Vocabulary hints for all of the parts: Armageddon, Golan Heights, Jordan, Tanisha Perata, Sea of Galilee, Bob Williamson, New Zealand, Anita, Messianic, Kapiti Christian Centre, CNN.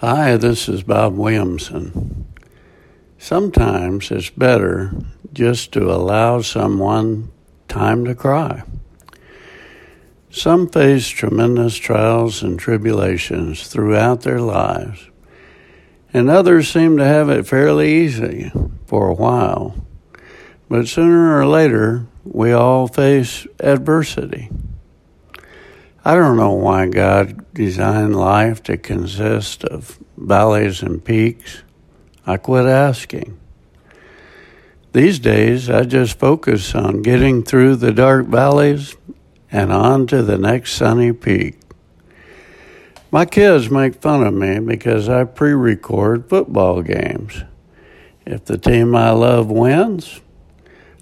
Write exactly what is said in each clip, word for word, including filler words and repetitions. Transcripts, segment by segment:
Hi, this is Bob Williamson. Sometimes it's better just to allow someone time to cry. Some face tremendous trials and tribulations throughout their lives, and others seem to have it fairly easy for a while. But sooner or later, we all face adversity. I don't know why God designed life to consist of valleys and peaks. I quit asking. These days, I just focus on getting through the dark valleys and on to the next sunny peak. My kids make fun of me because I pre-record football games. If the team I love wins,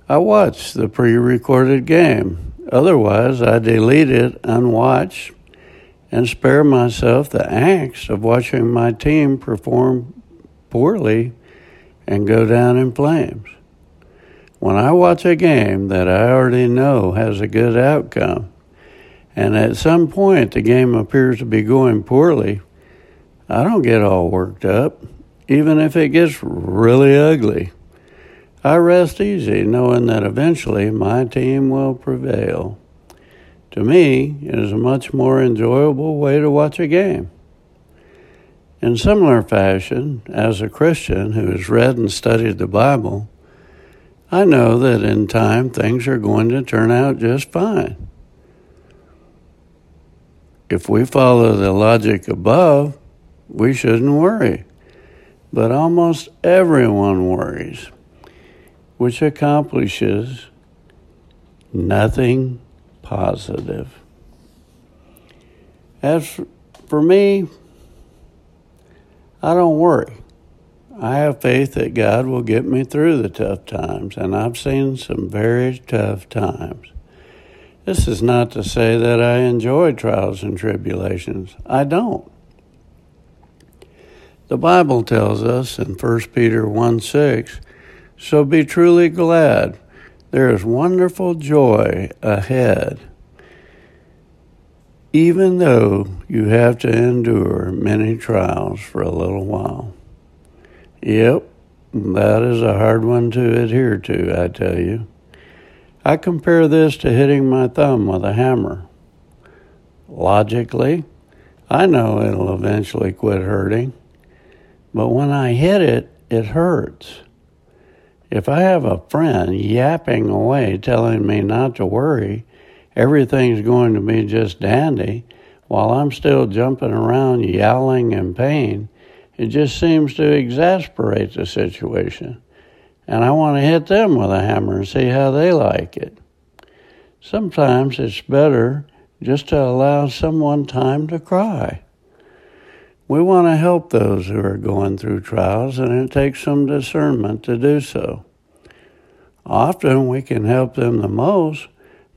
I watch the pre-recorded game. Otherwise, I delete it unwatched and spare myself the angst of watching my team perform poorly and go down in flames. When I watch a game that I already know has a good outcome, and at some point the game appears to be going poorly, I don't get all worked up, even if it gets really ugly. I rest easy knowing that eventually my team will prevail. To me, it is a much more enjoyable way to watch a game. In similar fashion, as a Christian who has read and studied the Bible, I know that in time things are going to turn out just fine. If we follow the logic above, we shouldn't worry. But almost everyone worries, which accomplishes nothing positive. As for me, I don't worry. I have faith that God will get me through the tough times, and I've seen some very tough times. This is not to say that I enjoy trials and tribulations. I don't. The Bible tells us in First Peter one six, "So be truly glad. There is wonderful joy ahead, even though you have to endure many trials for a little while." Yep, that is a hard one to adhere to, I tell you. I compare this to hitting my thumb with a hammer. Logically, I know it'll eventually quit hurting, but when I hit it, it hurts. If I have a friend yapping away telling me not to worry, everything's going to be just dandy, while I'm still jumping around yowling in pain, it just seems to exasperate the situation, and I want to hit them with a hammer and see how they like it. Sometimes it's better just to allow someone time to cry. We want to help those who are going through trials, and it takes some discernment to do so. Often we can help them the most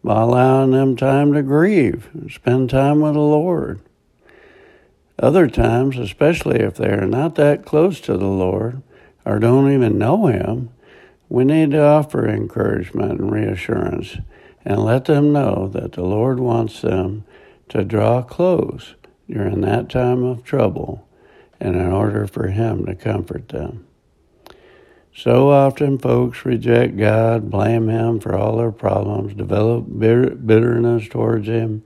by allowing them time to grieve and spend time with the Lord. Other times, especially if they are not that close to the Lord or don't even know Him, we need to offer encouragement and reassurance and let them know that the Lord wants them to draw close during that time of trouble, and in order for Him to comfort them. So often folks reject God, blame Him for all their problems, develop bitterness towards Him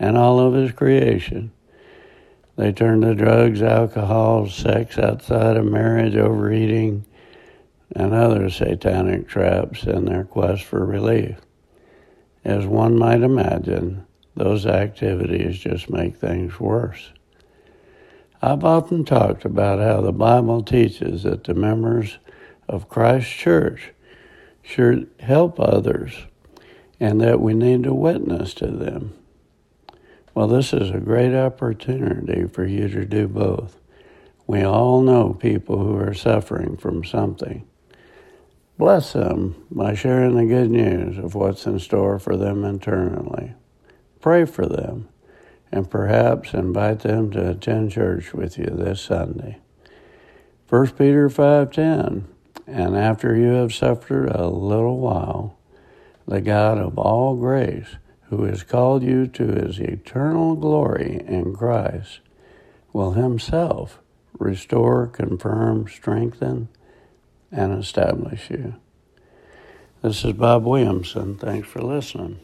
and all of His creation. They turn to drugs, alcohol, sex outside of marriage, overeating, and other satanic traps in their quest for relief. As one might imagine, those activities just make things worse. I've often talked about how the Bible teaches that the members of Christ's church should help others and that we need to witness to them. Well, this is a great opportunity for you to do both. We all know people who are suffering from something. Bless them by sharing the good news of what's in store for them internally. Pray for them, and perhaps invite them to attend church with you this Sunday. First Peter five ten, "And after you have suffered a little while, the God of all grace, who has called you to His eternal glory in Christ, will Himself restore, confirm, strengthen, and establish you. This is Bob Williamson. Thanks for listening.